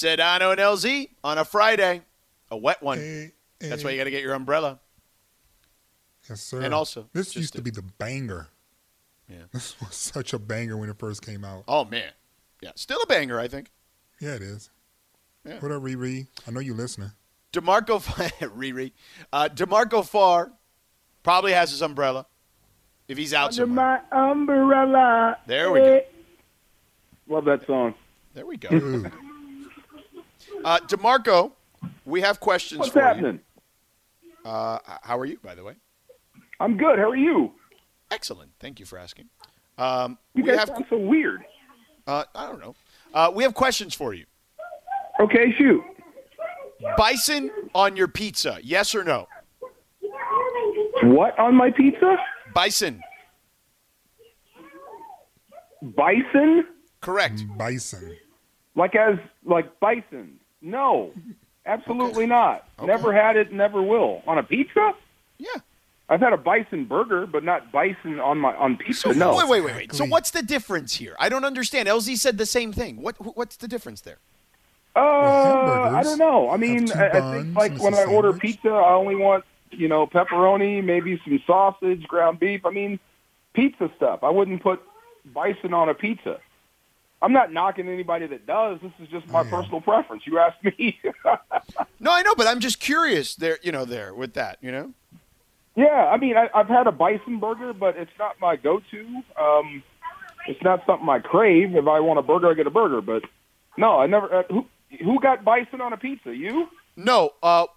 Sedano and LZ on a Friday. A wet one. That's why you got to get your umbrella. Yes, sir. And also, this used to be the banger. Yeah. This was such a banger when it first came out. Oh, man. Yeah. Still a banger, I think. Yeah, it is. Yeah. What up, Riri? I know you're listening. DeMarco Farr probably has his umbrella if he's out somewhere. Under my umbrella. There we go. Love that song. There we go. DeMarco, we have questions for you. What's happening? How are you, by the way? I'm good. How are you? Excellent. Thank you for asking. You guys sound so weird. I don't know. We have questions for you. Okay, shoot. Bison on your pizza, yes or no? What on my pizza? Bison. Bison? Correct. Bison. Like bison. No, absolutely not. Okay. Never had it, never will. On a pizza? Yeah. I've had a bison burger, but not bison on pizza. So, no. Wait. So what's the difference here? I don't understand. LZ said the same thing. What's the difference there? I don't know. I mean, I think like when I order pizza, I only want, pepperoni, maybe some sausage, ground beef. I mean, pizza stuff. I wouldn't put bison on a pizza. I'm not knocking anybody that does. This is just my personal preference. You asked me. No, I know, but I'm just curious there with that, Yeah, I mean, I've had a bison burger, but it's not my go-to. It's not something I crave. If I want a burger, I get a burger. But no, I never. Who got bison on a pizza? You? No,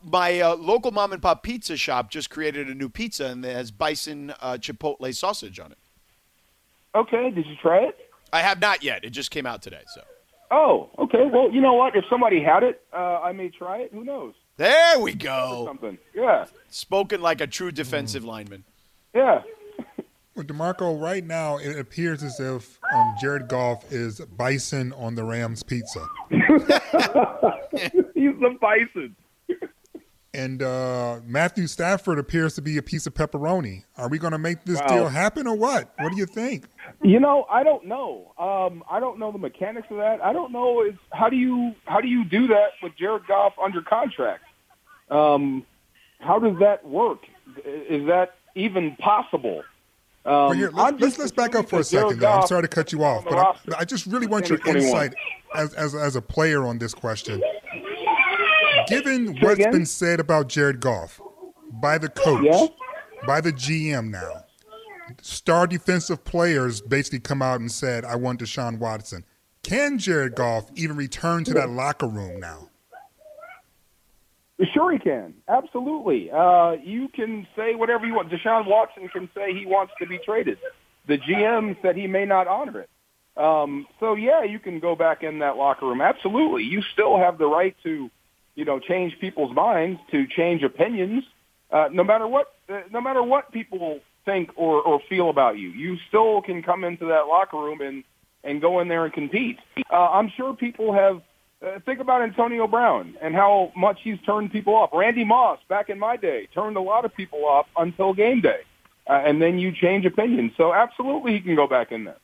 my local mom and pop pizza shop just created a new pizza and it has bison chipotle sausage on it. Okay, did you try it? I have not yet. It just came out today. So. Oh, okay. Well, you know what? If somebody had it, I may try it. Who knows? There we go. Something. Yeah. Spoken like a true defensive lineman. Yeah. Well, DeMarco, right now it appears as if Jared Goff is bison on the Rams pizza. He's the bison. And Matthew Stafford appears to be a piece of pepperoni. Are we going to make this deal happen or what? What do you think? I don't know. I don't know the mechanics of that. I don't know. How do you do that with Jared Goff under contract? How does that work? Is that even possible? Let's back up for a second, though. I'm sorry to cut you off, but I just really want your insight as a player on this question. Given what's been said about Jared Goff by the coach, by the GM now, star defensive players basically come out and said, I want Deshaun Watson. Can Jared Goff even return to that locker room now? Sure he can. Absolutely. You can say whatever you want. Deshaun Watson can say he wants to be traded. The GM said he may not honor it. So, yeah, you can go back in that locker room. Absolutely. You still have the right to – change people's minds, to change opinions, no matter what people think or feel about you. You still can come into that locker room and go in there and compete. I'm sure people have think about Antonio Brown and how much he's turned people off. Randy Moss, back in my day, turned a lot of people off until game day, and then you change opinions. So absolutely he can go back in there.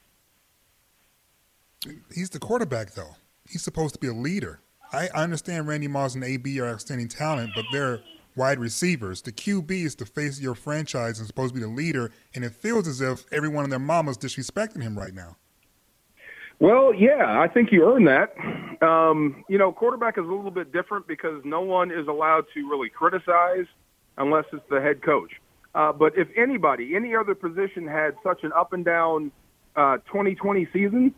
He's the quarterback, though. He's supposed to be a leader. I understand Randy Moss and AB are outstanding talent, but they're wide receivers. The QB is the face of your franchise and supposed to be the leader, and it feels as if everyone and their mama's disrespecting him right now. Well, yeah, I think you earned that. Quarterback is a little bit different because no one is allowed to really criticize unless it's the head coach. But if anybody, any other position had such an up-and-down 2020 season,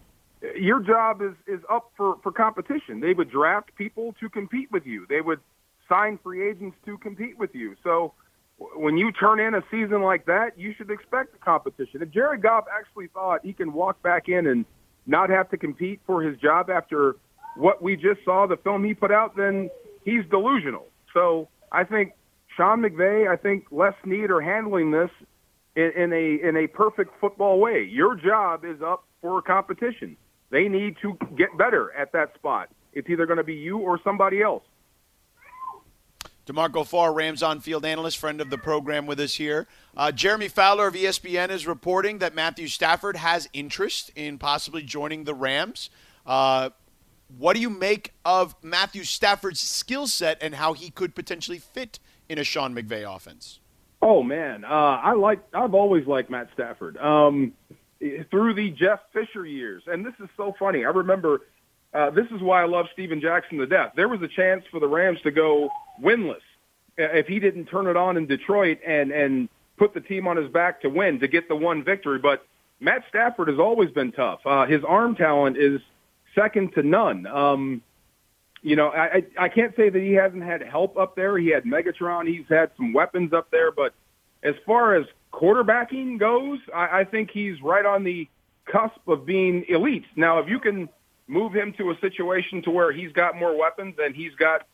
your job is up for competition. They would draft people to compete with you. They would sign free agents to compete with you. So when you turn in a season like that, you should expect competition. If Jared Goff actually thought he can walk back in and not have to compete for his job after what we just saw, the film he put out, then he's delusional. So I think Sean McVay, I think Les Snead are handling this in a perfect football way. Your job is up for competition. They need to get better at that spot. It's either going to be you or somebody else. DeMarco Farr, Rams on-field analyst, friend of the program with us here. Jeremy Fowler of ESPN is reporting that Matthew Stafford has interest in possibly joining the Rams. What do you make of Matthew Stafford's skill set and how he could potentially fit in a Sean McVay offense? Oh, man, I've always liked Matt Stafford through the Jeff Fisher years. And this is so funny. I remember this is why I love Steven Jackson to death. There was a chance for the Rams to go winless if he didn't turn it on in Detroit and put the team on his back to win, to get the one victory. But Matt Stafford has always been tough. His arm talent is second to none. I can't say that he hasn't had help up there. He had Megatron. He's had some weapons up there. But as far as quarterbacking goes, I think he's right on the cusp of being elite. Now, if you can move him to a situation to where he's got more weapons and he's got,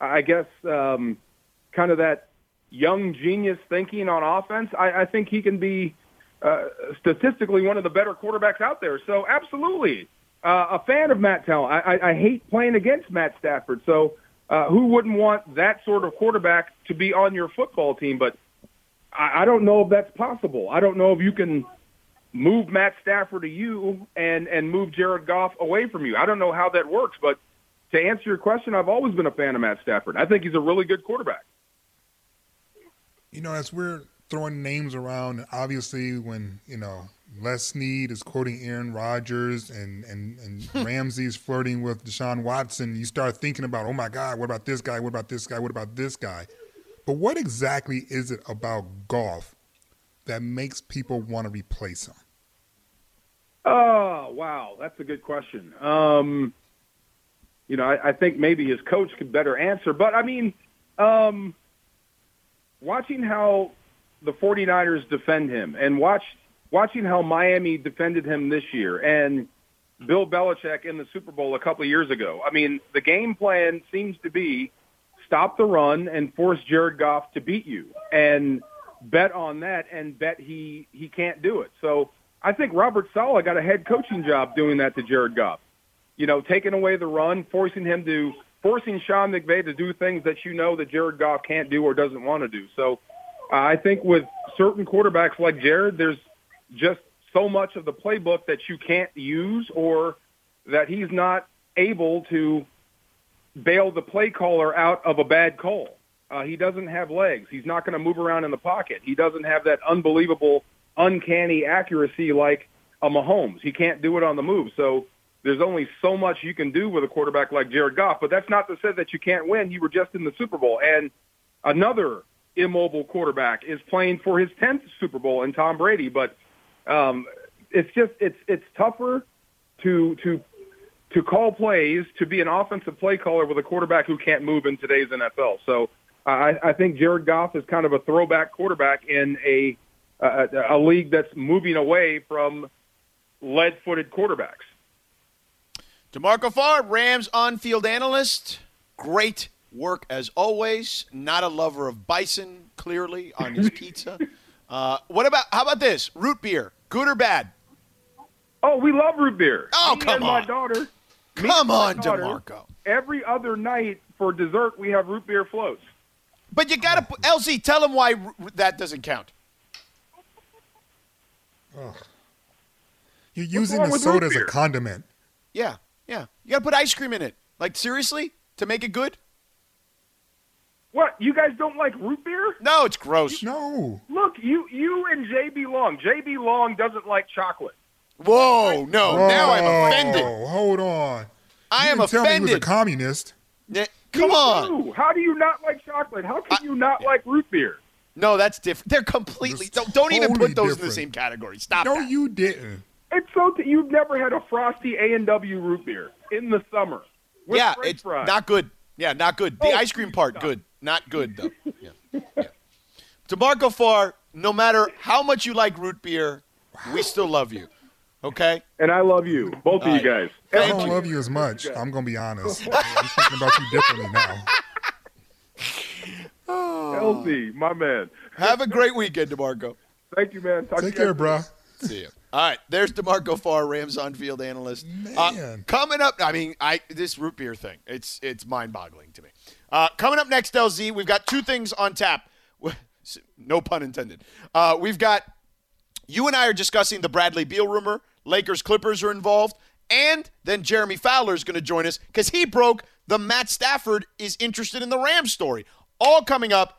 I guess, kind of that young genius thinking on offense, I think he can be statistically one of the better quarterbacks out there. So absolutely. A fan of Matt Talent. I hate playing against Matt Stafford. So who wouldn't want that sort of quarterback to be on your football team? But I don't know if that's possible. I don't know if you can move Matt Stafford to you and move Jared Goff away from you. I don't know how that works. But to answer your question, I've always been a fan of Matt Stafford. I think he's a really good quarterback. You know, as we're throwing names around, obviously when, you know, Les Snead is quoting Aaron Rodgers and Ramsey's flirting with Deshaun Watson, you start thinking about, oh, my God, what about this guy? What about this guy? What about this guy? But what exactly is it about Goff that makes people want to replace him? Oh, wow. That's a good question. I think maybe his coach could better answer. But, I mean, watching how the 49ers defend him and watching how Miami defended him this year and Bill Belichick in the Super Bowl a couple of years ago. I mean, the game plan seems to be stop the run and force Jared Goff to beat you and bet on that and bet he can't do it. So I think Robert Saleh got a head coaching job doing that to Jared Goff, you know, taking away the run, forcing Sean McVay to do things that you know that Jared Goff can't do or doesn't want to do. So I think with certain quarterbacks like Jared, there's just so much of the playbook that you can't use or that he's not able to bail the play caller out of a bad call. He doesn't have legs. He's not going to move around in the pocket. He doesn't have that unbelievable, uncanny accuracy like a Mahomes. He can't do it on the move. So there's only so much you can do with a quarterback like Jared Goff, but that's not to say that you can't win. You were just in the Super Bowl. And another immobile quarterback is playing for his 10th Super Bowl in Tom Brady, but it's tougher to call plays, to be an offensive play caller with a quarterback who can't move in today's NFL. So I think Jared Goff is kind of a throwback quarterback in a league that's moving away from lead-footed quarterbacks. DeMarco Farr, Rams on-field analyst. Great work as always. Not a lover of bison, clearly, on his pizza. How about this? Root beer, good or bad? Oh, we love root beer. Oh, come on. Come on, DeMarco. Every other night for dessert, we have root beer floats. But you got to, LZ, tell them why that doesn't count. Oh. You're using the soda as a condiment. Yeah. You got to put ice cream in it. Like, seriously? To make it good? What, you guys don't like root beer? No, it's gross. No. Look, you and J.B. Long. J.B. Long doesn't like chocolate. Whoa, no. Whoa. Now I'm offended. Hold on. I am offended. Tell me he was a communist. Come on. How do you not like chocolate? How can you not like root beer? No, that's different. They're completely – don't even put those in the same category. Stop that. No, you didn't. It's so you've never had a frosty A&W root beer in the summer. Yeah, it's fries. Not good. Yeah, not good. The ice cream part, good. Not good, though. Yeah. DeMarco Farr, no matter how much you like root beer, we still love you, okay? And I love you, both of you guys. I don't love you as much. I'm going to be honest. I'm thinking about you differently now. Healthy, my man. Have a great weekend, DeMarco. Thank you, man. Take care, bro. See ya. All right, there's DeMarco Farr, Rams on-field analyst. Man. Coming up, this root beer thing, it's mind-boggling to me. Coming up next, LZ, we've got two things on tap. No pun intended. We've got, you and I are discussing the Bradley Beal rumor. Lakers-Clippers are involved. And then Jeremy Fowler is going to join us because he broke the Matt Stafford is interested in the Rams story. All coming up.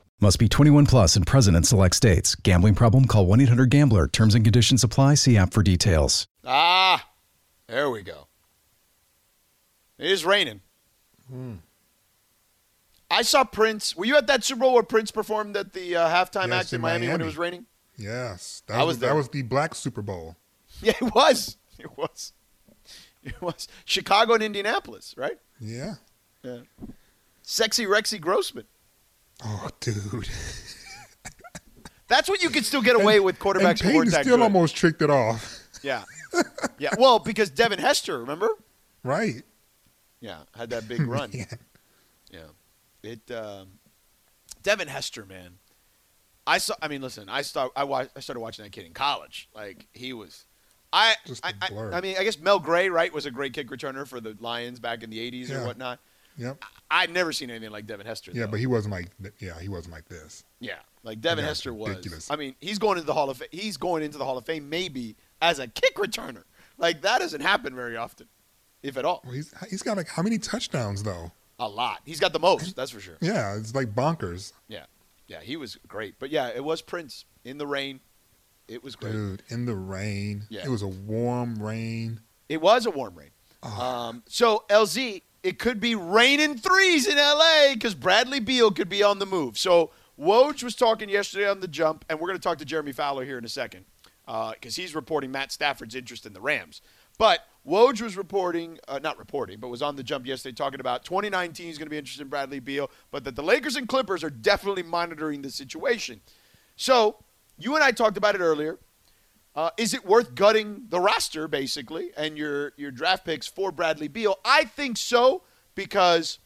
Must be 21 plus and present in select states. Gambling problem? Call 1-800-GAMBLER. Terms and conditions apply. See app for details. Ah, there we go. It is raining. I saw Prince. Were you at that Super Bowl where Prince performed at the halftime act in Miami when it was raining? Yes. That was the black Super Bowl. Yeah, it was. It was. Chicago and Indianapolis, right? Yeah. Sexy Rexy Grossman. Oh, dude. That's what you can still get away with quarterbacks. And Peyton still almost tricked it off. Yeah. Well, because Devin Hester, remember? Right. Yeah, had that big run. Yeah. Devin Hester, man. I started watching that kid in college. Like, he was. I guess Mel Gray, right, was a great kick returner for the Lions back in the 80s or whatnot. Yep. I'd never seen anything like Devin Hester. Yeah, though. But he wasn't like this. Yeah, like Devin Hester was. Ridiculous. I mean, he's going into the Hall of Fame. He's going into the Hall of Fame maybe as a kick returner. Like that doesn't happen very often, if at all. Well, he's got like how many touchdowns though? A lot. He's got the most. That's for sure. Yeah, it's like bonkers. Yeah, he was great. But yeah, it was Prince in the rain. It was great. Dude, in the rain. Yeah. It was a warm rain. It was a warm rain. Oh. So LZ. It could be raining threes in L.A. because Bradley Beal could be on the move. So Woj was talking yesterday on The Jump, and we're going to talk to Jeremy Fowler here in a second because he's reporting Matt Stafford's interest in the Rams. But Woj was was on The Jump yesterday talking about 2019 is going to be interested in Bradley Beal, but that the Lakers and Clippers are definitely monitoring the situation. So you and I talked about it earlier. Is it worth gutting the roster, basically, and your draft picks for Bradley Beal? I think so because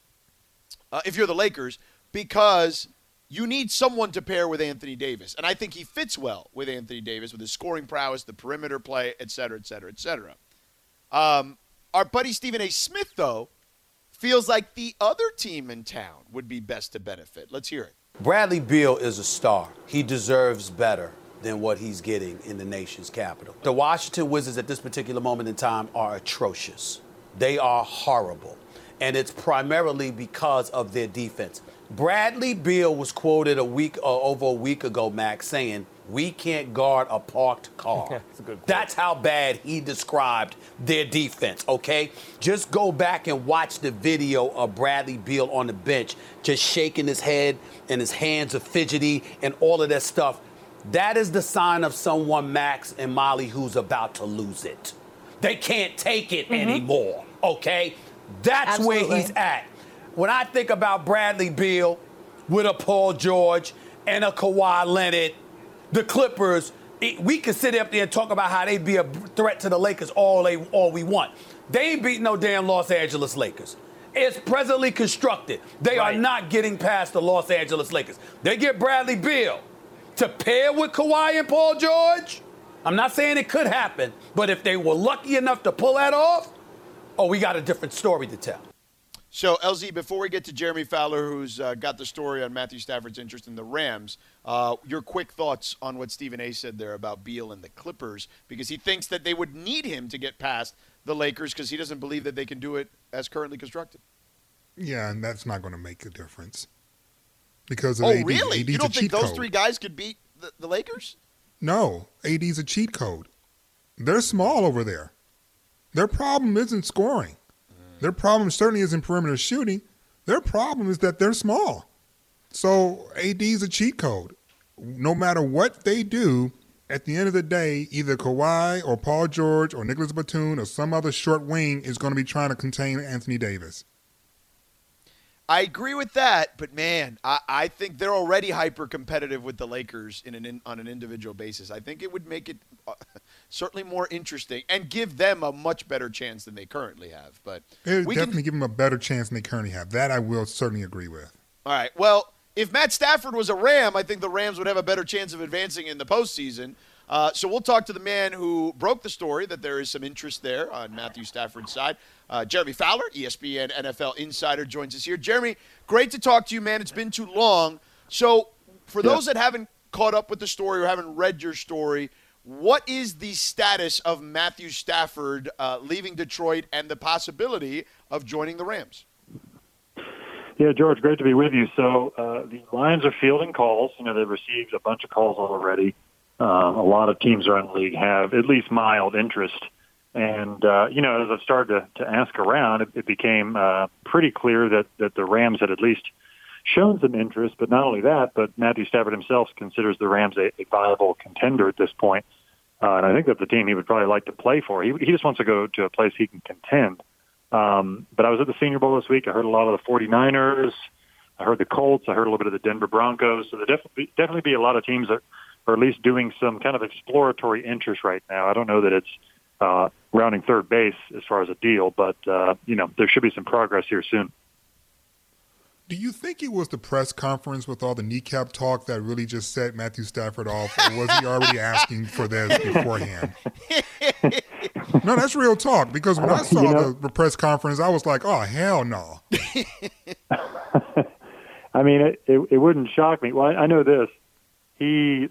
if you're the Lakers, because you need someone to pair with Anthony Davis. And I think he fits well with Anthony Davis with his scoring prowess, the perimeter play, et cetera, et cetera, et cetera. Our buddy Stephen A. Smith, though, feels like the other team in town would be best to benefit. Let's hear it. Bradley Beal is a star. He deserves better than what he's getting in the nation's capital. The Washington Wizards at this particular moment in time are atrocious. They are horrible. And it's primarily because of their defense. Bradley Beal was quoted over a week ago, Max, saying, "We can't guard a parked car." That's a good quote. That's how bad he described their defense, okay? Just go back and watch the video of Bradley Beal on the bench, just shaking his head and his hands are fidgety and all of that stuff. That is the sign of someone, Max and Molly, who's about to lose it. They can't take it anymore, okay? That's absolutely where he's at. When I think about Bradley Beal with a Paul George and a Kawhi Leonard, the Clippers, we can sit up there and talk about how they'd be a threat to the Lakers all we want. They ain't beating no damn Los Angeles Lakers. It's presently constructed. They are not getting past the Los Angeles Lakers. They get Bradley Beal to pair with Kawhi and Paul George. I'm not saying it could happen, but if they were lucky enough to pull that off, we got a different story to tell. So, LZ, before we get to Jeremy Fowler, who's got the story on Matthew Stafford's interest in the Rams, your quick thoughts on what Stephen A. said there about Beal and the Clippers, because he thinks that they would need him to get past the Lakers because he doesn't believe that they can do it as currently constructed. Yeah, and that's not going to make a difference. Because of AD. Really? AD's you don't think those three guys could beat the Lakers? No. AD's a cheat code. They're small over there. Their problem isn't scoring. Their problem certainly isn't perimeter shooting. Their problem is that they're small. So AD's a cheat code. No matter what they do, at the end of the day, either Kawhi or Paul George or Nicholas Batum or some other short wing is going to be trying to contain Anthony Davis. I agree with that, but, man, I think they're already hyper-competitive with the Lakers on an individual basis. I think it would make it certainly more interesting and give them a much better chance than they currently have. But it would definitely give them a better chance than they currently have. That I will certainly agree with. All right. Well, if Matt Stafford was a Ram, I think the Rams would have a better chance of advancing in the postseason. So we'll talk to the man who broke the story that there is some interest there on Matthew Stafford's side. Jeremy Fowler, ESPN NFL insider, joins us here. Jeremy, great to talk to you, man. It's been too long. So for those that haven't caught up with the story or haven't read your story, what is the status of Matthew Stafford leaving Detroit and the possibility of joining the Rams? Yeah, George, great to be with you. So the Lions are fielding calls. You know, they've received a bunch of calls already. A lot of teams around the league have at least mild interest. And, you know, as I started to ask around, it became pretty clear that the Rams had at least shown some interest. But not only that, but Matthew Stafford himself considers the Rams a viable contender at this point. And I think that's the team he would probably like to play for. He just wants to go to a place he can contend. But I was at the Senior Bowl this week. I heard a lot of the 49ers. I heard the Colts. I heard a little bit of the Denver Broncos. So there definitely be a lot of teams that are at least doing some kind of exploratory interest right now. I don't know that it's rounding third base as far as a deal, but, you know, there should be some progress here soon. Do you think it was the press conference with all the kneecap talk that really just set Matthew Stafford off, or was he already asking for this beforehand? No, that's real talk, because when I saw the press conference, I was like, oh, hell no. I mean, it wouldn't shock me. Well, I know this. He,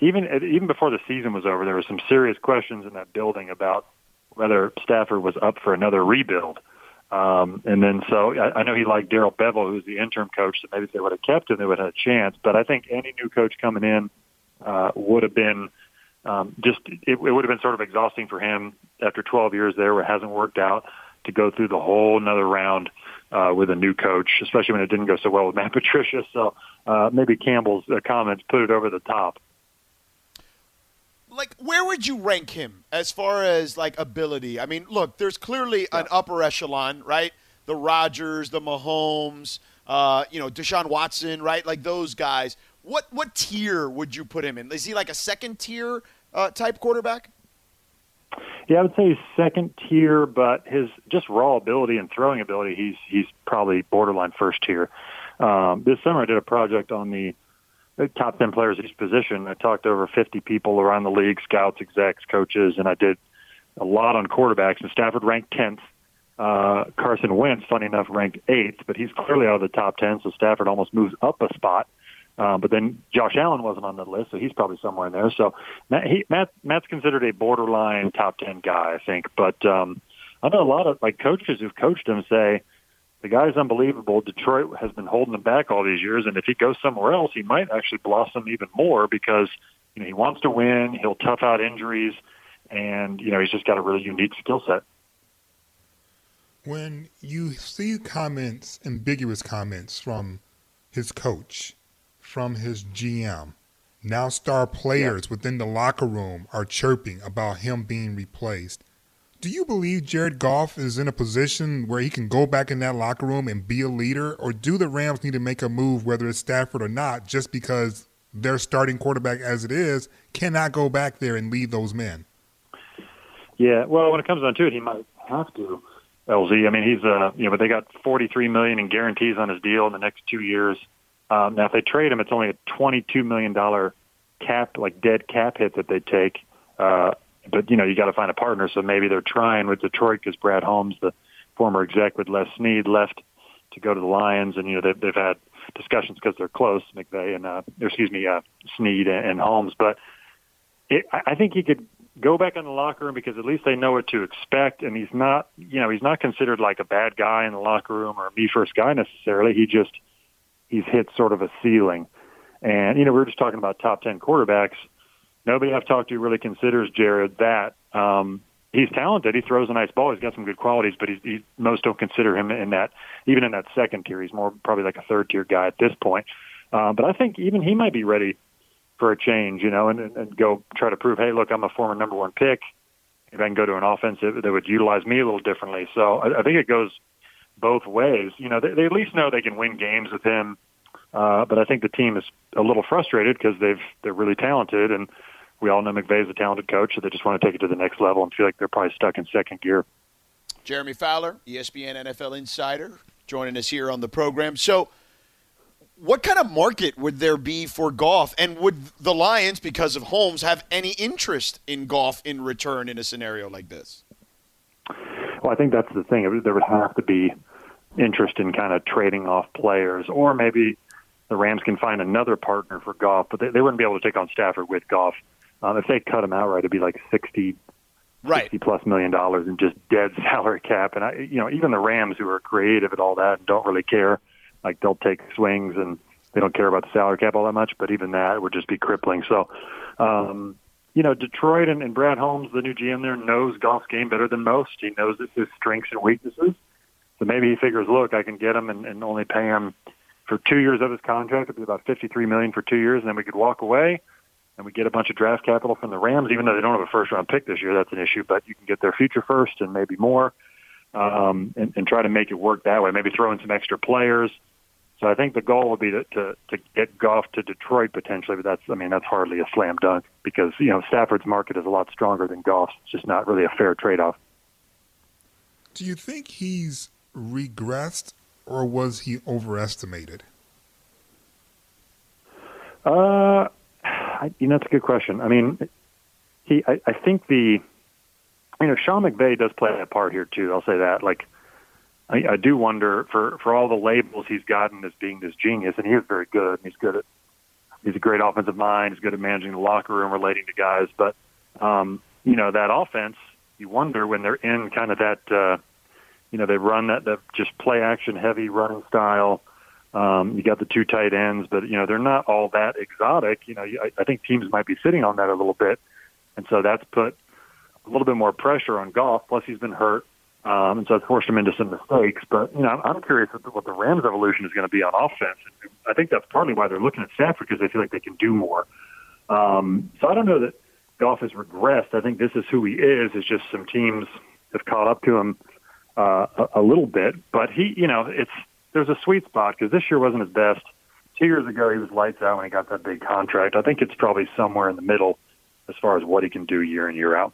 even before the season was over, there were some serious questions in that building about whether Stafford was up for another rebuild. And then so I know he liked Daryl Bevell, who's the interim coach, so maybe if they would have kept him, they would have had a chance. But I think any new coach coming in would have been it would have been sort of exhausting for him after 12 years there where it hasn't worked out to go through the whole another round with a new coach, especially when it didn't go so well with Matt Patricia. So maybe Campbell's comments put it over the top. Like, where would you rank him as far as, like, ability? I mean, look, there's clearly an upper echelon, right? The Rodgers, the Mahomes, you know, Deshaun Watson, right? Like, those guys. What tier would you put him in? Is he like a second-tier type quarterback? Yeah, I would say he's second-tier, but his just raw ability and throwing ability, he's probably borderline first-tier. This summer I did a project on the top 10 players at each position. I talked to over 50 people around the league, scouts, execs, coaches, and I did a lot on quarterbacks. And Stafford ranked 10th. Carson Wentz, funny enough, ranked 8th, but he's clearly out of the top 10, so Stafford almost moves up a spot. But then Josh Allen wasn't on the list, so he's probably somewhere in there. So Matt's considered a borderline top 10 guy, I think. But I know a lot of like coaches who've coached him say, the guy's unbelievable. Detroit has been holding him back all these years, and if he goes somewhere else, he might actually blossom even more because you know he wants to win. He'll tough out injuries, and you know he's just got a really unique skill set. When you see comments, ambiguous comments from his coach, from his GM, now star players within the locker room are chirping about him being replaced. Do you believe Jared Goff is in a position where he can go back in that locker room and be a leader, or do the Rams need to make a move, whether it's Stafford or not, just because their starting quarterback as it is cannot go back there and lead those men? Yeah, well, when it comes down to it, he might have to, LZ. I mean, he's you know, but they got $43 million in guarantees on his deal in the next 2 years. Now, if they trade him, it's only a $22 million cap, like dead cap hit that they take. But, you know, you got to find a partner, so maybe they're trying with Detroit because Brad Holmes, the former exec with Les Snead, left to go to the Lions, and, you know, they've had discussions because they're close, McVay and Snead and Holmes. But I think he could go back in the locker room because at least they know what to expect, and he's not, you know, he's not considered like a bad guy in the locker room or a me-first guy necessarily. He's hit sort of a ceiling. And, you know, we were just talking about top 10 quarterbacks. Nobody I've talked to really considers Jared that. He's talented. He throws a nice ball. He's got some good qualities, but most don't consider him in that, even in that second tier. He's more probably like a third-tier guy at this point. But I think even he might be ready for a change, you know, and go try to prove, hey, look, I'm a former number one pick. If I can go to an offense that would utilize me a little differently. So I think it goes both ways. You know, they at least know they can win games with him. But I think the team is a little frustrated because they're really talented and we all know McVay is a talented coach, so they just want to take it to the next level and feel like they're probably stuck in second gear. Jeremy Fowler, ESPN NFL insider, joining us here on the program. So what kind of market would there be for Goff? And would the Lions, because of Holmes, have any interest in Goff in return in a scenario like this? Well, I think that's the thing. There would have to be interest in kind of trading off players, or maybe the Rams can find another partner for Goff, but they wouldn't be able to take on Stafford with Goff. If they cut him outright, it'd be like $60+ million in just dead salary cap. And even the Rams, who are creative at all that and don't really care, like they'll take swings and they don't care about the salary cap all that much, but even that would just be crippling. So, Detroit and Brad Holmes, the new GM there, knows Goff's game better than most. He knows his strengths and weaknesses. So maybe he figures, look, I can get him and only pay him for 2 years of his contract. It'd be about $53 million for 2 years, and then we could walk away. And we get a bunch of draft capital from the Rams, even though they don't have a first-round pick this year. That's an issue, but you can get their future first and maybe more, and try to make it work that way. Maybe throw in some extra players. So I think the goal would be to get Goff to Detroit potentially, but that's hardly a slam dunk because Stafford's market is a lot stronger than Goff's. It's just not really a fair trade-off. Do you think he's regressed, or was he overestimated? That's a good question. I mean, I think Sean McVay does play a part here too. I'll say that. Like, I do wonder for all the labels he's gotten as being this genius, and he is very good. And he's a great offensive mind. He's good at managing the locker room, relating to guys. But that offense, you wonder when they're in kind of that, they run that just play action heavy running style. You got the two tight ends, but, they're not all that exotic. I think teams might be sitting on that a little bit. And so that's put a little bit more pressure on Goff. Plus he's been hurt. And so it's forced him into some mistakes, but I'm curious what the Rams evolution is going to be on offense. I think that's partly why they're looking at Stafford, because they feel like they can do more. So I don't know that Goff has regressed. I think this is who he is. It's just some teams have caught up to him, a little bit, but he, there's a sweet spot because this year wasn't his best. 2 years ago, he was lights out when he got that big contract. I think it's probably somewhere in the middle as far as what he can do year in, year out.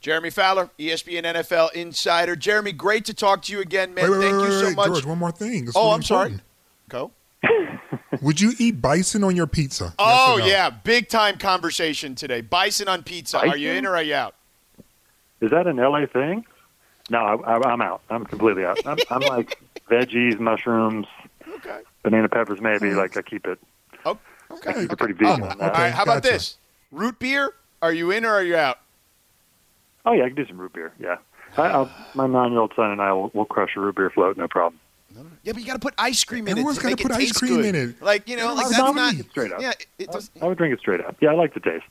Jeremy Fowler, ESPN NFL insider. Jeremy, great to talk to you again, man. Thank you so much. George, one more thing. Sorry. Go. Would you eat bison on your pizza? Oh, yes, yeah. Big time conversation today. Bison on pizza. Bison? Are you in or are you out? Is that an LA thing? No, I'm out. I'm completely out. I'm like veggies, mushrooms, okay. Banana peppers, maybe. Like I keep it. Oh, okay. I keep it pretty vegan. On that. Okay. All right. How about this? Root beer? Are you in or are you out? Oh yeah, I can do some root beer. Yeah, my 9-year-old son and I will crush a root beer float, no problem. Yeah, but you got to put ice cream in it. Everyone's got to put ice cream in it. Like that's not it straight up. Yeah, I would drink it straight up. Yeah, I like the taste.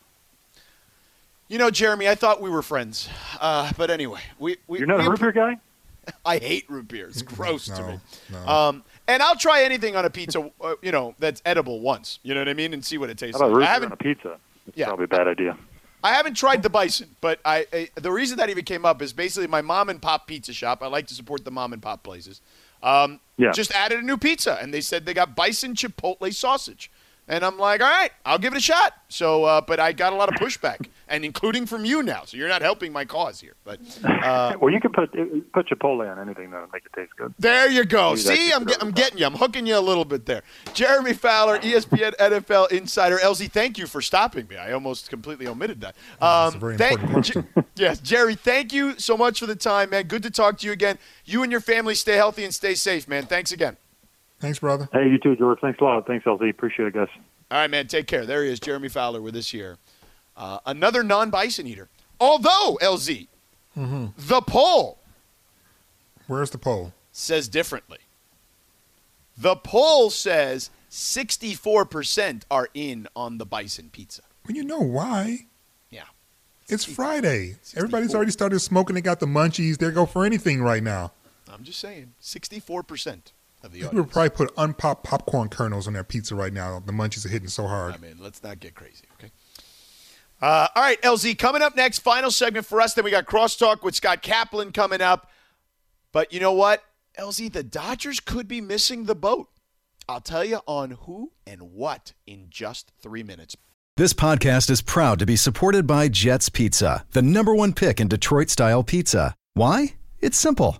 Jeremy, I thought we were friends. But anyway, we you're not a root beer guy? I hate root beer. It's gross to me. No. And I'll try anything on a pizza, that's edible once. You know what I mean? And see what it tastes like. How about root beer on a pizza? It's probably a bad idea. I haven't tried the bison, but the reason that even came up is basically my mom and pop pizza shop. I like to support the mom and pop places. Just added a new pizza, and they said they got bison chipotle sausage. And I'm like, all right, I'll give it a shot. So, but I got a lot of pushback, and including from you now. So you're not helping my cause here. But well, you can put Chipotle on anything that'll make it taste good. There you go. Maybe see, I'm getting you. I'm hooking you a little bit there. Jeremy Fowler, ESPN NFL insider. Elsie, thank you for stopping me. I almost completely omitted that. Yes, Jerry, thank you so much for the time, man. Good to talk to you again. You and your family stay healthy and stay safe, man. Thanks again. Thanks, brother. Hey, you too, George. Thanks a lot. Thanks, LZ. Appreciate it, guys. All right, man. Take care. There he is, Jeremy Fowler with us here. Another non-bison eater. Although, LZ, the poll. Where's the poll? Says differently. The poll says 64% are in on the bison pizza. Well, you know why. Yeah. It's Friday. 64. Everybody's already started smoking. They got the munchies. They go for anything right now. I'm just saying, 64%. People would probably put unpopped popcorn kernels on their pizza right now. The munchies are hitting so hard. I mean, let's not get crazy, okay? All right, LZ, coming up next, final segment for us. Then we got Crosstalk with Scott Kaplan coming up. But you know what, LZ, the Dodgers could be missing the boat. I'll tell you on who and what in just 3 minutes. This podcast is proud to be supported by Jets Pizza, the number one pick in Detroit-style pizza. Why? It's simple.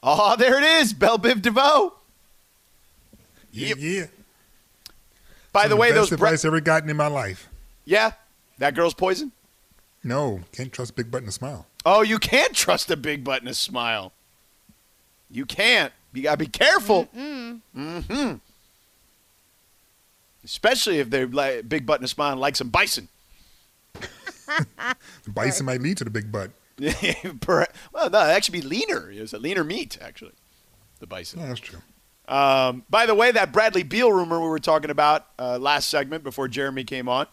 Oh, there it is, Bell Biv DeVoe. Yeah, yeah. By the way, those advice ever gotten in my life. Yeah? That girl's poison? No, can't trust a big butt and a smile. Oh, you can't trust a big butt and a smile. You can't. You got to be careful. Mm-hmm. Especially if they're like big butt and a smile and like some bison. Bison might lead to the big butt. Well, no, it'd actually be leaner. It's a leaner meat, actually, the bison. Yeah, that's true. By the way, that Bradley Beal rumor we were talking about last segment before Jeremy came on.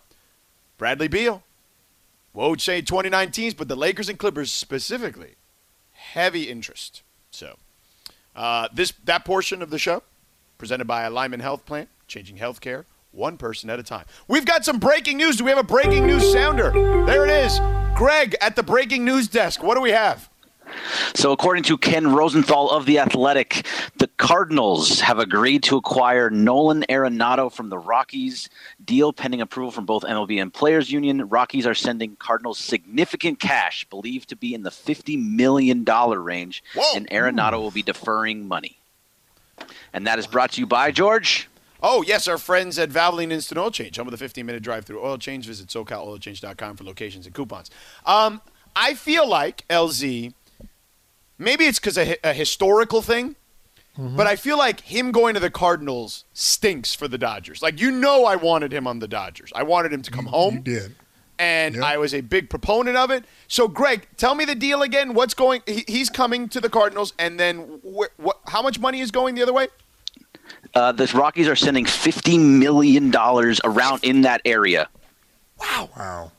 Bradley Beal. Woj saying 29 teams, but the Lakers and Clippers specifically. Heavy interest. So that portion of the show presented by Alignment Health Plan, changing health care one person at a time. We've got some breaking news. Do we have a breaking news sounder? There it is. Greg at the breaking news desk. What do we have? So according to Ken Rosenthal of The Athletic, the Cardinals have agreed to acquire Nolan Arenado from the Rockies. Deal pending approval from both MLB and Players Union. Rockies are sending Cardinals significant cash, believed to be in the $50 million range. Whoa. And Arenado will be deferring money. And that is brought to you by, George... Oh, yes, our friends at Valvoline Instant Oil Change, home of the 15-minute drive-through oil change. Visit SoCalOilChange.com for locations and coupons. I feel like, LZ, maybe it's because of a historical thing, but I feel like him going to the Cardinals stinks for the Dodgers. Like, you know I wanted him on the Dodgers. I wanted him to come home. You did. And yep. I was a big proponent of it. So, Greg, tell me the deal again. What's going – he's coming to the Cardinals, and then how much money is going the other way? The Rockies are sending $50 million around in that area. Wow.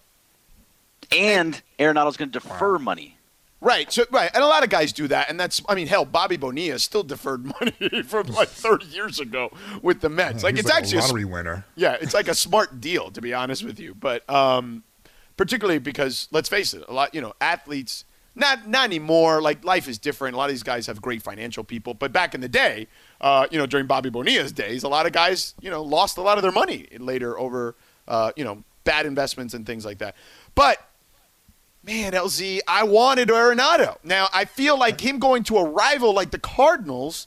And Arenado's going to defer money. Right. So and a lot of guys do that. And that's, I mean, hell, Bobby Bonilla still deferred money from like 30 years ago with the Mets. Like, it's like actually a lottery winner. Yeah, it's like a smart deal, to be honest with you. But particularly because, let's face it, a lot, you know, athletes, not anymore. Like, life is different. A lot of these guys have great financial people. But back in the day, during Bobby Bonilla's days, a lot of guys, lost a lot of their money later over, bad investments and things like that. But, man, LZ, I wanted Arenado. Now, I feel like him going to a rival like the Cardinals,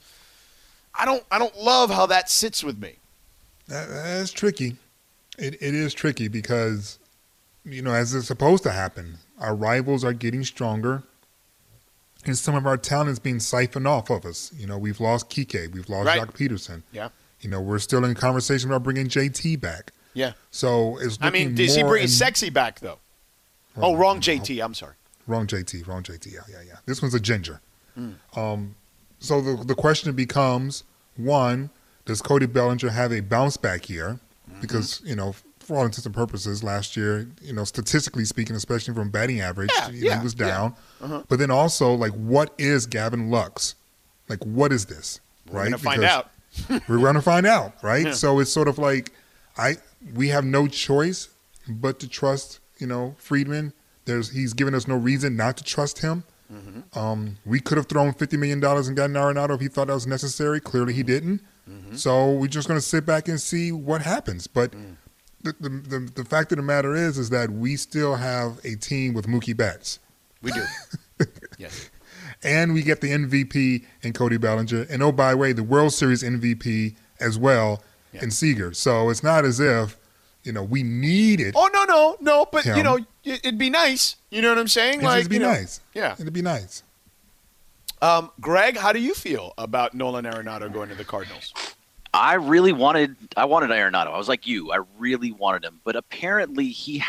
I don't love how that sits with me. That's tricky. It is tricky because, as it's supposed to happen, our rivals are getting stronger. And some of our talent is being siphoned off of us. We've lost Kike. We've lost Jock Peterson. Yeah. We're still in conversation about bringing JT back. Yeah. So it's looking does he bring Sexy back, though? Wrong, wrong JT. I'm sorry. Wrong JT. Yeah. This one's a ginger. So the question becomes, one, does Cody Bellinger have a bounce-back year? Because, for all intents and purposes, last year, statistically speaking, especially from batting average, he was down. Yeah. Uh-huh. But then also, what is Gavin Lux? What is this? We're going to find out. We're going to find out, right? Yeah. So it's sort of we have no choice but to trust, Friedman. He's given us no reason not to trust him. Mm-hmm. We could have thrown $50 million and gotten Arenado if he thought that was necessary. Clearly he didn't. Mm-hmm. So we're just going to sit back and see what happens. But... The fact of the matter is that we still have a team with Mookie Betts. We do. Yes. And we get the MVP in Cody Bellinger. And, oh, by the way, the World Series MVP as well in Seager. So it's not as if, we need it. Oh, no. But, him. It'd be nice. You know what I'm saying? It'd be nice. Yeah. It'd be nice. Greg, how do you feel about Nolan Arenado going to the Cardinals? I wanted Arenado. I was like you. I really wanted him. But apparently he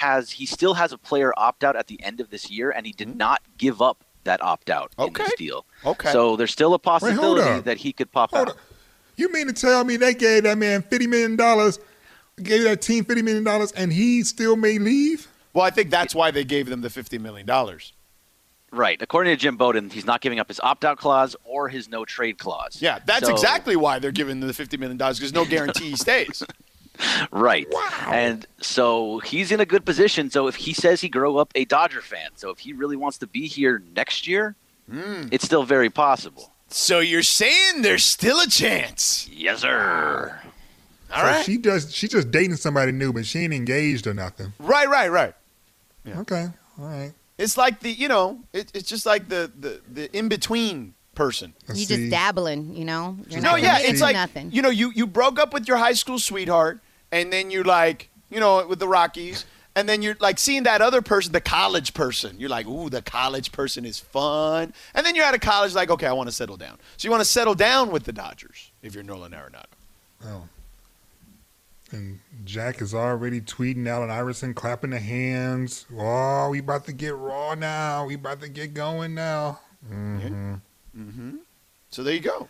still has a player opt-out at the end of this year, and he did not give up that opt-out in this deal. Okay. So there's still a possibility that he could pop out. You mean to tell me they gave that man $50 million, gave that team $50 million, and he still may leave? Well, I think that's why they gave them the $50 million. Right. According to Jim Bowden, he's not giving up his opt-out clause or his no-trade clause. Yeah, that's exactly why they're giving them the $50 million, because no guarantee he stays. Right. Wow. And so he's in a good position. So if he says he grew up a Dodger fan, so if he really wants to be here next year, it's still very possible. So you're saying there's still a chance? Yes, sir. All right. She's just dating somebody new, but she ain't engaged or nothing. Right. Yeah. Okay. All right. It's like the, it's just like the in-between person. You just dabbling, You're not it's like, nothing. You broke up with your high school sweetheart, and then you're like, with the Rockies, and then you're like seeing that other person, the college person. You're like, ooh, the college person is fun. And then you're out of college like, okay, I want to settle down. So you want to settle down with the Dodgers if you're Nolan Arenado. Oh. And Jack is already tweeting out, and Iverson clapping the hands. Oh, we about to get raw now. We about to get going now. Mm-hmm. Mm-hmm. So there you go.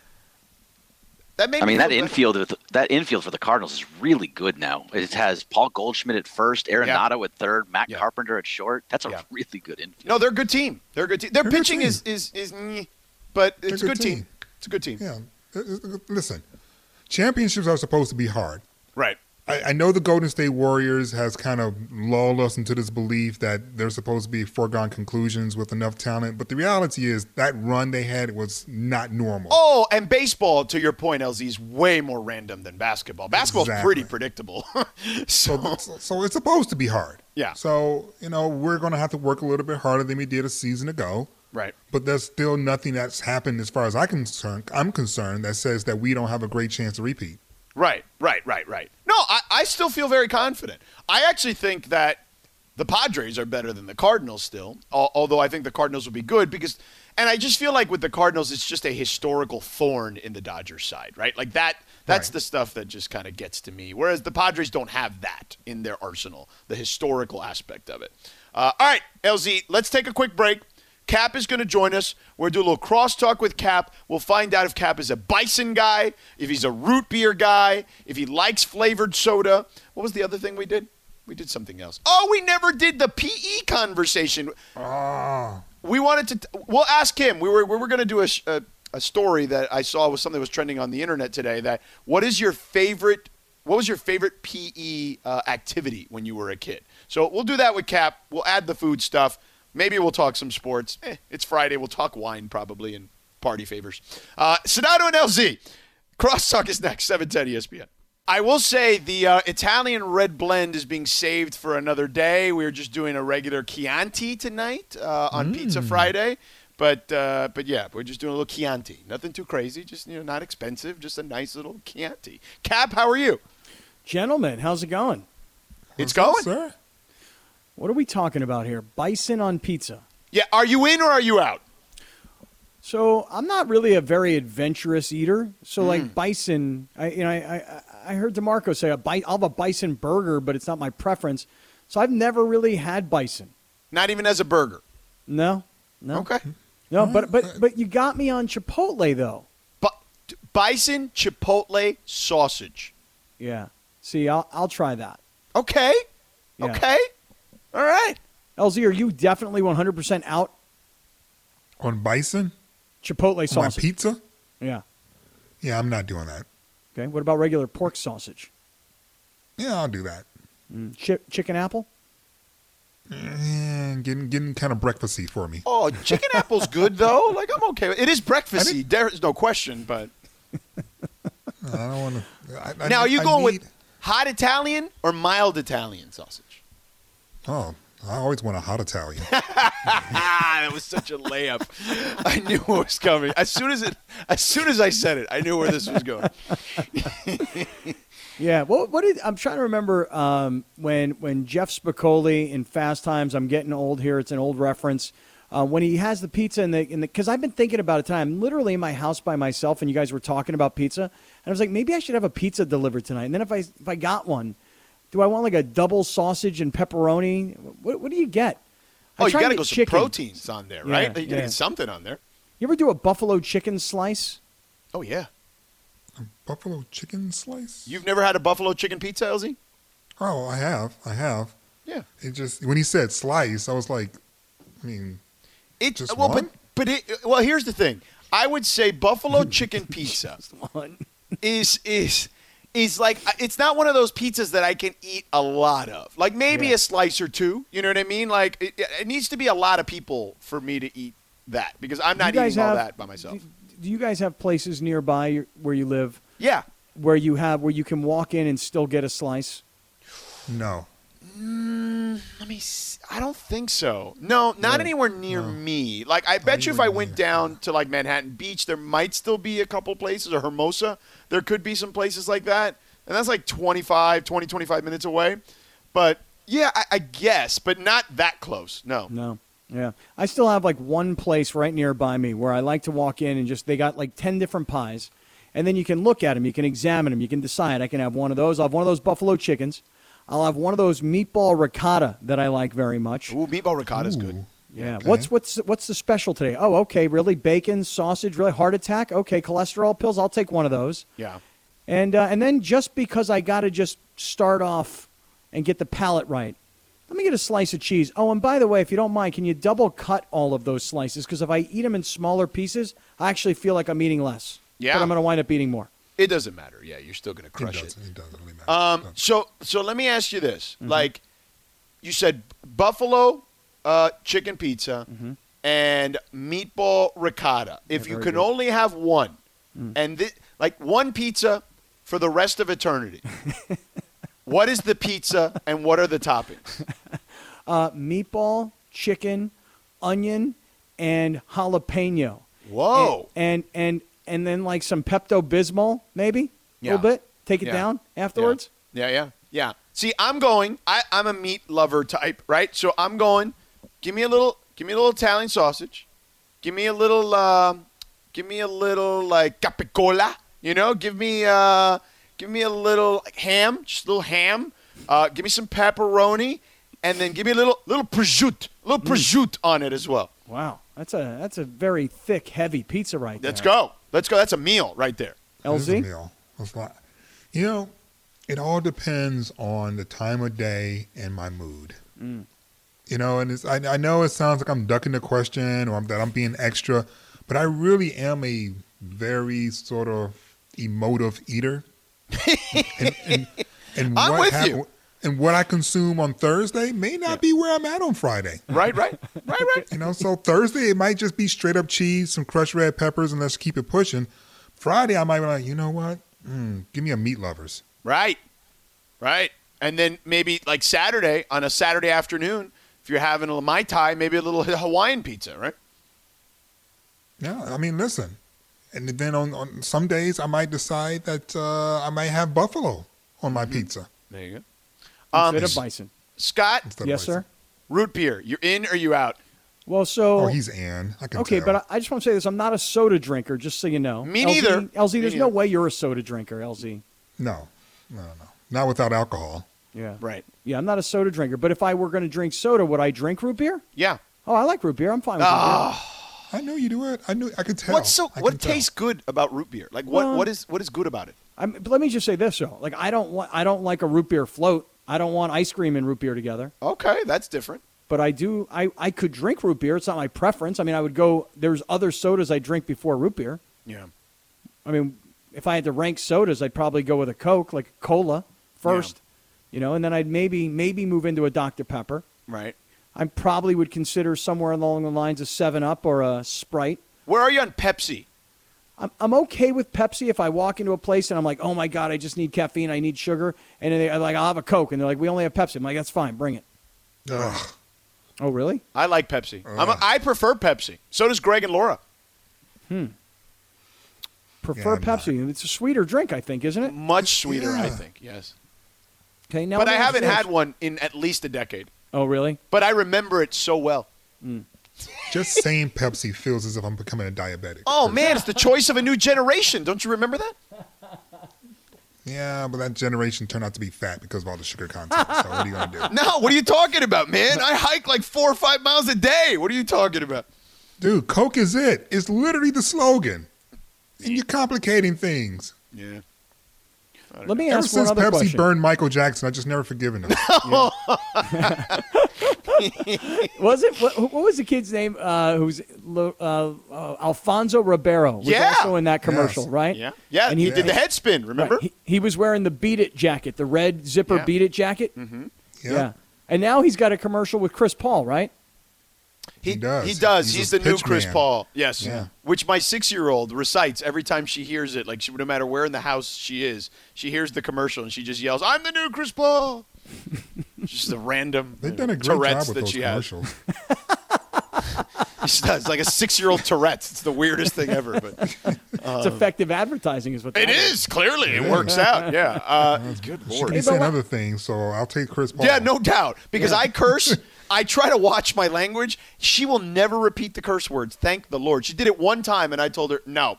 That infield for the Cardinals is really good now. It has Paul Goldschmidt at first, Arenado at third, Matt Carpenter at short. That's a really good infield. No, they're a good team. Their pitching is but it's a good team. It's a good team. Yeah. Listen, championships are supposed to be hard. Right. I know the Golden State Warriors has kind of lulled us into this belief that they're supposed to be foregone conclusions with enough talent, but the reality is that run they had was not normal. Oh, and baseball, to your point, LZ, is way more random than basketball. Basketball's pretty predictable. So it's supposed to be hard. Yeah. So, we're going to have to work a little bit harder than we did a season ago. Right. But there's still nothing that's happened as far as I'm concerned that says that we don't have a great chance to repeat. Right. No, I still feel very confident. I actually think that the Padres are better than the Cardinals still, although I think the Cardinals will be good because – and I just feel like with the Cardinals, it's just a historical thorn in the Dodgers' side, right? Like that's the stuff that just kind of gets to me, whereas the Padres don't have that in their arsenal, the historical aspect of it. All right, LZ, let's take a quick break. Cap is going to join us. We'll do a little crosstalk with Cap. We'll find out if Cap is a Bison guy, if he's a root beer guy, if he likes flavored soda. What was the other thing we did? We did something else. Oh, we never did the PE conversation. Oh. We wanted to – we'll ask him. We were going to do a story that I saw was something that was trending on the internet today that what was your favorite PE activity when you were a kid? So we'll do that with Cap. We'll add the food stuff. Maybe we'll talk some sports. It's Friday. We'll talk wine probably and party favors. Sonato and LZ. Crosstalk is next, 710 ESPN. I will say the Italian red blend is being saved for another day. We're just doing a regular Chianti tonight on Pizza Friday. But yeah, we're just doing a little Chianti. Nothing too crazy. Just, not expensive. Just a nice little Chianti. Cap, how are you? Gentlemen, how's it going? It's going, sir. What are we talking about here? Bison on pizza. Yeah, are you in or are you out? So I'm not really a very adventurous eater. So like bison, I heard DeMarco say I'll have a bison burger, but it's not my preference. So I've never really had bison. Not even as a burger. No. Okay. No, but you got me on Chipotle though. Bison Chipotle sausage. Yeah. See, I'll try that. Okay. Yeah. Okay. All right. LZ, are you definitely 100% out? On bison? Chipotle sausage. On pizza? Yeah. Yeah, I'm not doing that. Okay. What about regular pork sausage? Yeah, I'll do that. Chicken apple? Getting kind of breakfasty for me. Oh, chicken apple's good, though. Like, I'm okay. It is breakfasty. There's no question, but. I don't want to. Now, are you going with hot Italian or mild Italian sausage? Oh, I always want a hot Italian. That was such a layup. I knew what was coming. As soon as I said it, I knew where this was going. Yeah. Well, I'm trying to remember when Jeff Spicoli in Fast Times. I'm getting old here. It's an old reference. When he has the pizza because I've been thinking about it. I'm literally in my house by myself, and you guys were talking about pizza, and I was like, maybe I should have a pizza delivered tonight. And then if I got one. Do I want like a double sausage and pepperoni? What do you get? Oh, you got to go some proteins on there, right? Yeah, you got to get something on there. You ever do a buffalo chicken slice? Oh, yeah. A buffalo chicken slice? You've never had a buffalo chicken pizza, LZ? Oh, I have. Yeah. It just, when he said slice, I was like, I mean, it's just well, one? But here's the thing. I would say buffalo chicken pizza is like, it's not one of those pizzas that I can eat a lot of. Like maybe a slice or two. You know what I mean? Like it needs to be a lot of people for me to eat that because I'm not eating all that by myself. Do you guys have places nearby where you live? Yeah. Where you can walk in and still get a slice? No. Let me see. I don't think so. No, not anywhere near me. Like, I bet you if I went down to, like, Manhattan Beach, there might still be a couple places, or Hermosa. There could be some places like that. And that's, like, 25 minutes away. But, yeah, I guess, but not that close. No. Yeah. I still have, like, one place right nearby me where I like to walk in and just, they got, like, 10 different pies. And then you can look at them. You can examine them. You can decide. I can have one of those. I'll have one of those buffalo chickens. I'll have one of those meatball ricotta that I like very much. Ooh, meatball ricotta is good. Yeah. Okay. What's the special today? Oh, okay, really? Bacon, sausage, really? Heart attack? Okay, cholesterol pills. I'll take one of those. Yeah. And then just because I got to just start off and get the palate right, let me get a slice of cheese. Oh, and by the way, if you don't mind, can you double cut all of those slices? Because if I eat them in smaller pieces, I actually feel like I'm eating less. Yeah. But I'm going to wind up eating more. It doesn't matter. Yeah, you're still going to crush it. It doesn't really matter. So let me ask you this. Mm-hmm. Like, you said buffalo chicken pizza and meatball ricotta. If you can only have one, and like one pizza for the rest of eternity, what is the pizza and what are the toppings? Meatball, chicken, onion, and jalapeno. Whoa. And then, like, some Pepto-Bismol, maybe, a little bit. Take it down afterwards. Yeah. See, I'm a meat lover type, right? So I'm going, give me a little Italian sausage. Give me a little, like, capicola, you know? Give me a little ham, just a little ham. Give me some pepperoni. And then give me a little prosciutto, on it as well. Wow. That's a very thick, heavy pizza right there. Let's go. That's a meal right there. LZ? It is a meal. You know, it all depends on the time of day and my mood. You know, and I know it sounds like I'm ducking the question or that I'm being extra, but I really am a very sort of emotive eater. and I'm with you. And what I consume on Thursday may not be where I'm at on Friday. Right. You know, so Thursday, it might just be straight up cheese, some crushed red peppers, and let's keep it pushing. Friday, I might be like, you know what? Give me a meat lovers. Right. And then maybe like Saturday, on a Saturday afternoon, if you're having a Mai Tai, maybe a little Hawaiian pizza, right? Yeah, I mean, listen. And then on some days, I might decide that I might have buffalo on my pizza. There you go. Instead of bison. Scott? Yes, sir? Root beer. You're in or you out? Well, so... Oh, he's in. Okay, but I just want to say this. I'm not a soda drinker, just so you know. Me neither. LZ, there's no way you're a soda drinker, LZ. No. Not without alcohol. Yeah. Right. Yeah, I'm not a soda drinker. But if I were going to drink soda, would I drink root beer? Yeah. Oh, I like root beer. I'm fine with root beer. I know you do it. I could tell. What tastes good about root beer? Like, what is good about it? But let me just say this, though. Like, I don't like a root beer float. I don't want ice cream and root beer together. Okay, that's different. But I do. I could drink root beer. It's not my preference. I mean, I would go. There's other sodas I drink before root beer. Yeah. I mean, if I had to rank sodas, I'd probably go with a Coke, like a cola first, you know, and then I'd maybe move into a Dr. Pepper. Right. I probably would consider somewhere along the lines of 7-Up or a Sprite. Where are you on Pepsi? I'm okay with Pepsi if I walk into a place and I'm like, oh, my God, I just need caffeine. I need sugar. And they're like, I'll have a Coke. And they're like, we only have Pepsi. I'm like, that's fine. Bring it. Ugh. Oh, really? I like Pepsi. I prefer Pepsi. So does Greg and Laura. Prefer Pepsi. Not. It's a sweeter drink, I think, isn't it? Much sweeter, I think, yes. Okay, now. But I haven't had one in at least a decade. Oh, really? But I remember it so well. Just saying Pepsi feels as if I'm becoming a diabetic. Oh, man, it's the choice of a new generation. Don't you remember that? Yeah, but that generation turned out to be fat because of all the sugar content. So what are you going to do? No, what are you talking about, man? I hike like 4 or 5 miles a day. What are you talking about? Dude, Coke is it. It's literally the slogan. And you're complicating things. Yeah. Let me ask one other question. Ever since Pepsi burned Michael Jackson, I've just never forgiven him. No. Yeah. Was it what was the kid's name? Who's Alfonso Ribeiro? Was also in that commercial, right? Yeah. And he did the head spin. Remember? Right. He was wearing the Beat It jacket, the red zipper Beat It jacket. Mm-hmm. Yeah. And now he's got a commercial with Chris Paul, right? He does. He's the new Chris Paul. Yes. Yeah. Which my 6-year-old recites every time she hears it. Like, no matter where in the house she is, she hears the commercial and she just yells, "I'm the new Chris Paul." Just the random They've done a great Tourette's job with that those she commercials. Has. It's like a 6-year-old Tourette's. It's the weirdest thing ever. But it's effective advertising is what it is. Clearly, it works out. Yeah. Good lord. She said other things, so I'll take Chris Paul. Yeah, no doubt. Because I curse. I try to watch my language. She will never repeat the curse words. Thank the Lord. She did it one time, and I told her, no,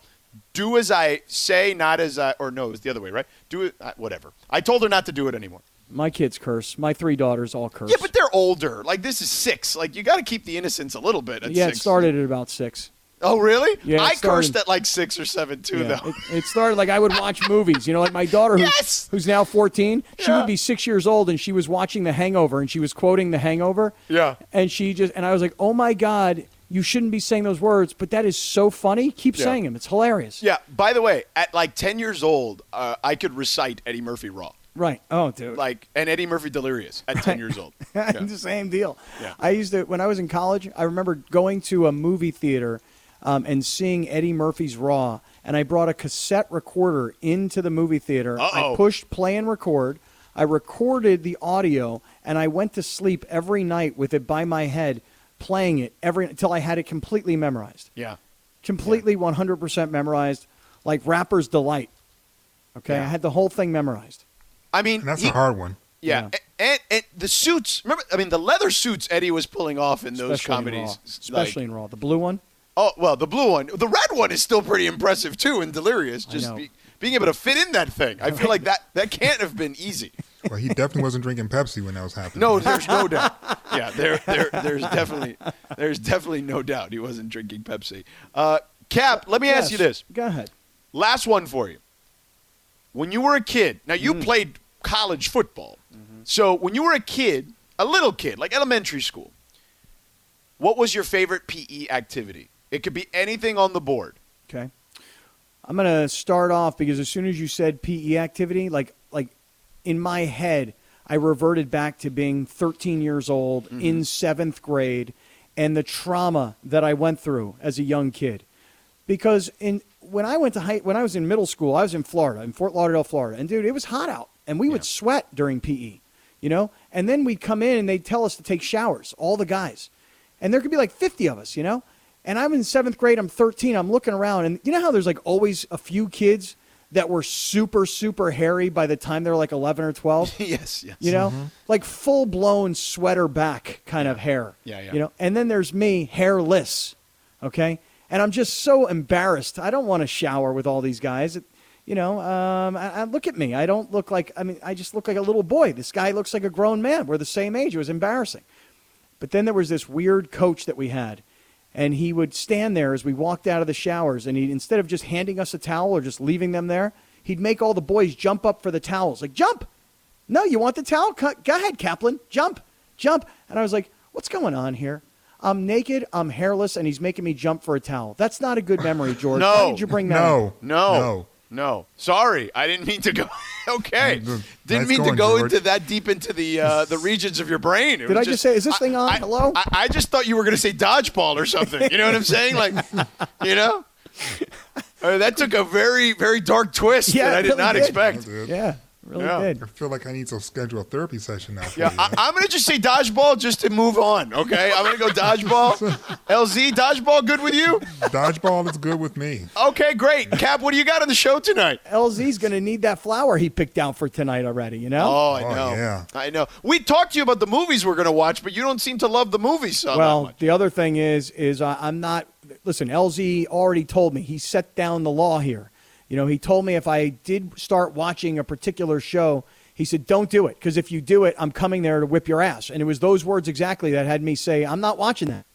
do as I say, not as I – or no, it was the other way, right? Do it – whatever. I told her not to do it anymore. My kids curse. My 3 daughters all curse. Yeah, but they're older. Like, this is 6. Like, you got to keep the innocence a little bit at 6. It started at about 6. Oh, really? Yeah, I cursed at like 6 or 7, too, though. It started like I would watch movies. You know, like my daughter, who's now 14, she would be 6 years old, and she was watching The Hangover, and she was quoting The Hangover. Yeah. And I was like, oh, my God, you shouldn't be saying those words, but that is so funny. Keep saying them. It's hilarious. Yeah. By the way, at like 10 years old, I could recite Eddie Murphy raw. Right. Oh, dude. Like, and Eddie Murphy delirious at 10 years old. Yeah. The same deal. Yeah. I used to, when I was in college, I remember going to a movie theater and seeing Eddie Murphy's Raw, and I brought a cassette recorder into the movie theater. Uh-oh. I pushed play and record. I recorded the audio, and I went to sleep every night with it by my head, playing it until I had it completely memorized. Yeah. Completely 100% memorized, like Rapper's Delight. Okay? Yeah. I had the whole thing memorized. I mean, and that's a hard one. Yeah. And the suits, remember, I mean, the leather suits Eddie was pulling off in those comedies. Especially in Raw. The blue one. Oh, well, the blue one. The red one is still pretty impressive, too, and delirious. Just being able to fit in that thing. I feel like that can't have been easy. Well, he definitely wasn't drinking Pepsi when that was happening. No, there's no doubt. Yeah, there's definitely no doubt he wasn't drinking Pepsi. Cap, let me ask you this. Go ahead. Last one for you. When you were a kid, now you played college football. Mm-hmm. So when you were a kid, a little kid, like elementary school, what was your favorite PE activity? It could be anything on the board. Okay. I'm going to start off because as soon as you said PE activity, like in my head, I reverted back to being 13 years old in 7th grade and the trauma that I went through as a young kid. Because when I was in middle school, I was in Florida, in Fort Lauderdale, Florida. And, dude, it was hot out. And we would sweat during PE, you know. And then we'd come in and they'd tell us to take showers, all the guys. And there could be like 50 of us, you know. And I'm in 7th grade. I'm 13. I'm looking around. And you know how there's like always a few kids that were super, super hairy by the time they're like 11 or 12? Yes. You know, like full-blown sweater back kind of hair. Yeah. You know, and then there's me, hairless, okay? And I'm just so embarrassed. I don't want to shower with all these guys. I look at me. I don't look like – I mean, I just look like a little boy. This guy looks like a grown man. We're the same age. It was embarrassing. But then there was this weird coach that we had. And he would stand there as we walked out of the showers, and instead of just handing us a towel or just leaving them there, he'd make all the boys jump up for the towels. Like, jump! No, you want the towel? Go ahead, Kaplan. Jump! And I was like, what's going on here? I'm naked, I'm hairless, and he's making me jump for a towel. That's not a good memory, George. No. Why did you bring that up? No. Sorry, I didn't mean to go. Okay, into that deep into the regions of your brain. Did I just say, is this thing on? Hello? I just thought you were going to say dodgeball or something. You know what I'm saying? Like, you know, that took a very, very dark twist that I did not expect. Yeah. Really did. I feel like I need to schedule a therapy session now. I'm going to just say dodgeball just to move on, okay? I'm going to go dodgeball. LZ, dodgeball good with you? Dodgeball is good with me. Okay, great. Cap, what do you got on the show tonight? LZ's going to need that flower he picked out for tonight already, you know? Oh, I know. Yeah. I know. We talked to you about the movies we're going to watch, but you don't seem to love the movies so much. Well, the other thing is I'm not – listen, LZ already told me he set down the law here. You know, he told me if I did start watching a particular show, he said, don't do it, because if you do it, I'm coming there to whip your ass. And it was those words exactly that had me say, I'm not watching that.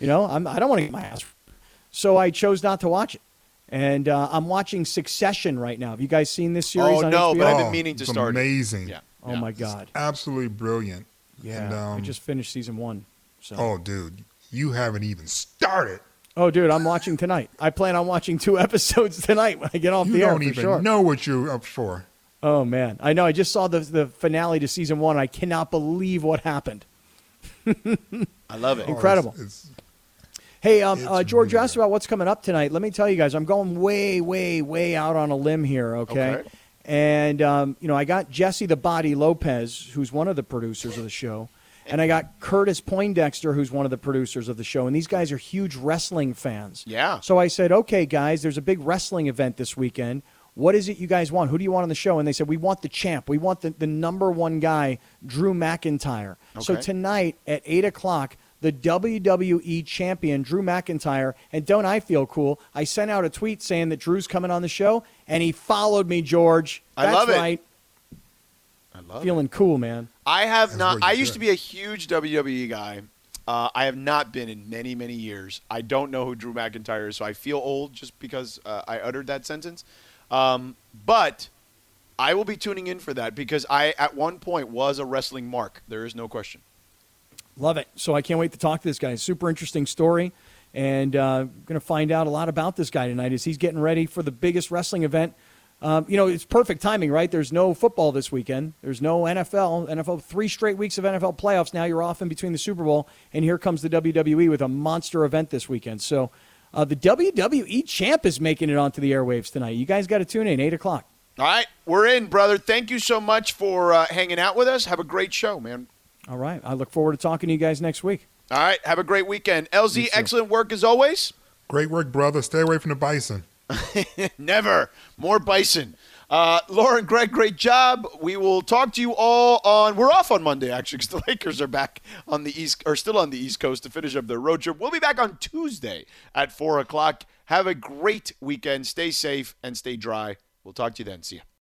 You know, I don't want to get my ass. So I chose not to watch it. And I'm watching Succession right now. Have you guys seen this series on HBO? But I've been meaning to start amazing. It. Yeah. Oh, my God. It's absolutely brilliant. Yeah. And, I just finished season one. So. Oh, dude. You haven't even started. Oh, dude, I'm watching tonight. I plan on watching 2 episodes tonight when I get off the air. You don't even know what you're up for. Oh, man. I know. I just saw the finale to season one. I cannot believe what happened. I love it. Incredible. Hey, George, you asked about what's coming up tonight. Let me tell you guys, I'm going way, way, way out on a limb here, okay? And, I got Jesse the Body Lopez, who's one of the producers of the show, and I got Curtis Poindexter, who's one of the producers of the show, and these guys are huge wrestling fans. Yeah. So I said, okay, guys, there's a big wrestling event this weekend. What is it you guys want? Who do you want on the show? And they said, we want the champ. We want the number one guy, Drew McIntyre. Okay. So tonight at 8 o'clock, the WWE champion, Drew McIntyre, and don't I feel cool? I sent out a tweet saying that Drew's coming on the show, and he followed me, George. That's right. I love it. Feeling cool, man. I have not. I used to be a huge WWE guy. I have not been in many, many years. I don't know who Drew McIntyre is, so I feel old just because I uttered that sentence. But I will be tuning in for that because I, at one point, was a wrestling mark. There is no question. Love it. So I can't wait to talk to this guy. Super interesting story. And I'm going to find out a lot about this guy tonight as he's getting ready for the biggest wrestling event. It's perfect timing, right? There's no football this weekend. There's no NFL. 3 straight weeks of NFL playoffs. Now you're off in between the Super Bowl. And here comes the WWE with a monster event this weekend. So the WWE champ is making it onto the airwaves tonight. You guys got to tune in, 8 o'clock. All right. We're in, brother. Thank you so much for hanging out with us. Have a great show, man. All right. I look forward to talking to you guys next week. All right. Have a great weekend. LZ, excellent work as always. Great work, brother. Stay away from the bison. Never. More bison. Lauren, Greg, great job. We will talk to you all we're off on Monday, actually, because the Lakers are back on the East, or still on the East Coast to finish up their road trip. We'll be back on Tuesday at 4 o'clock. Have a great weekend. Stay safe and stay dry. We'll talk to you then. See ya.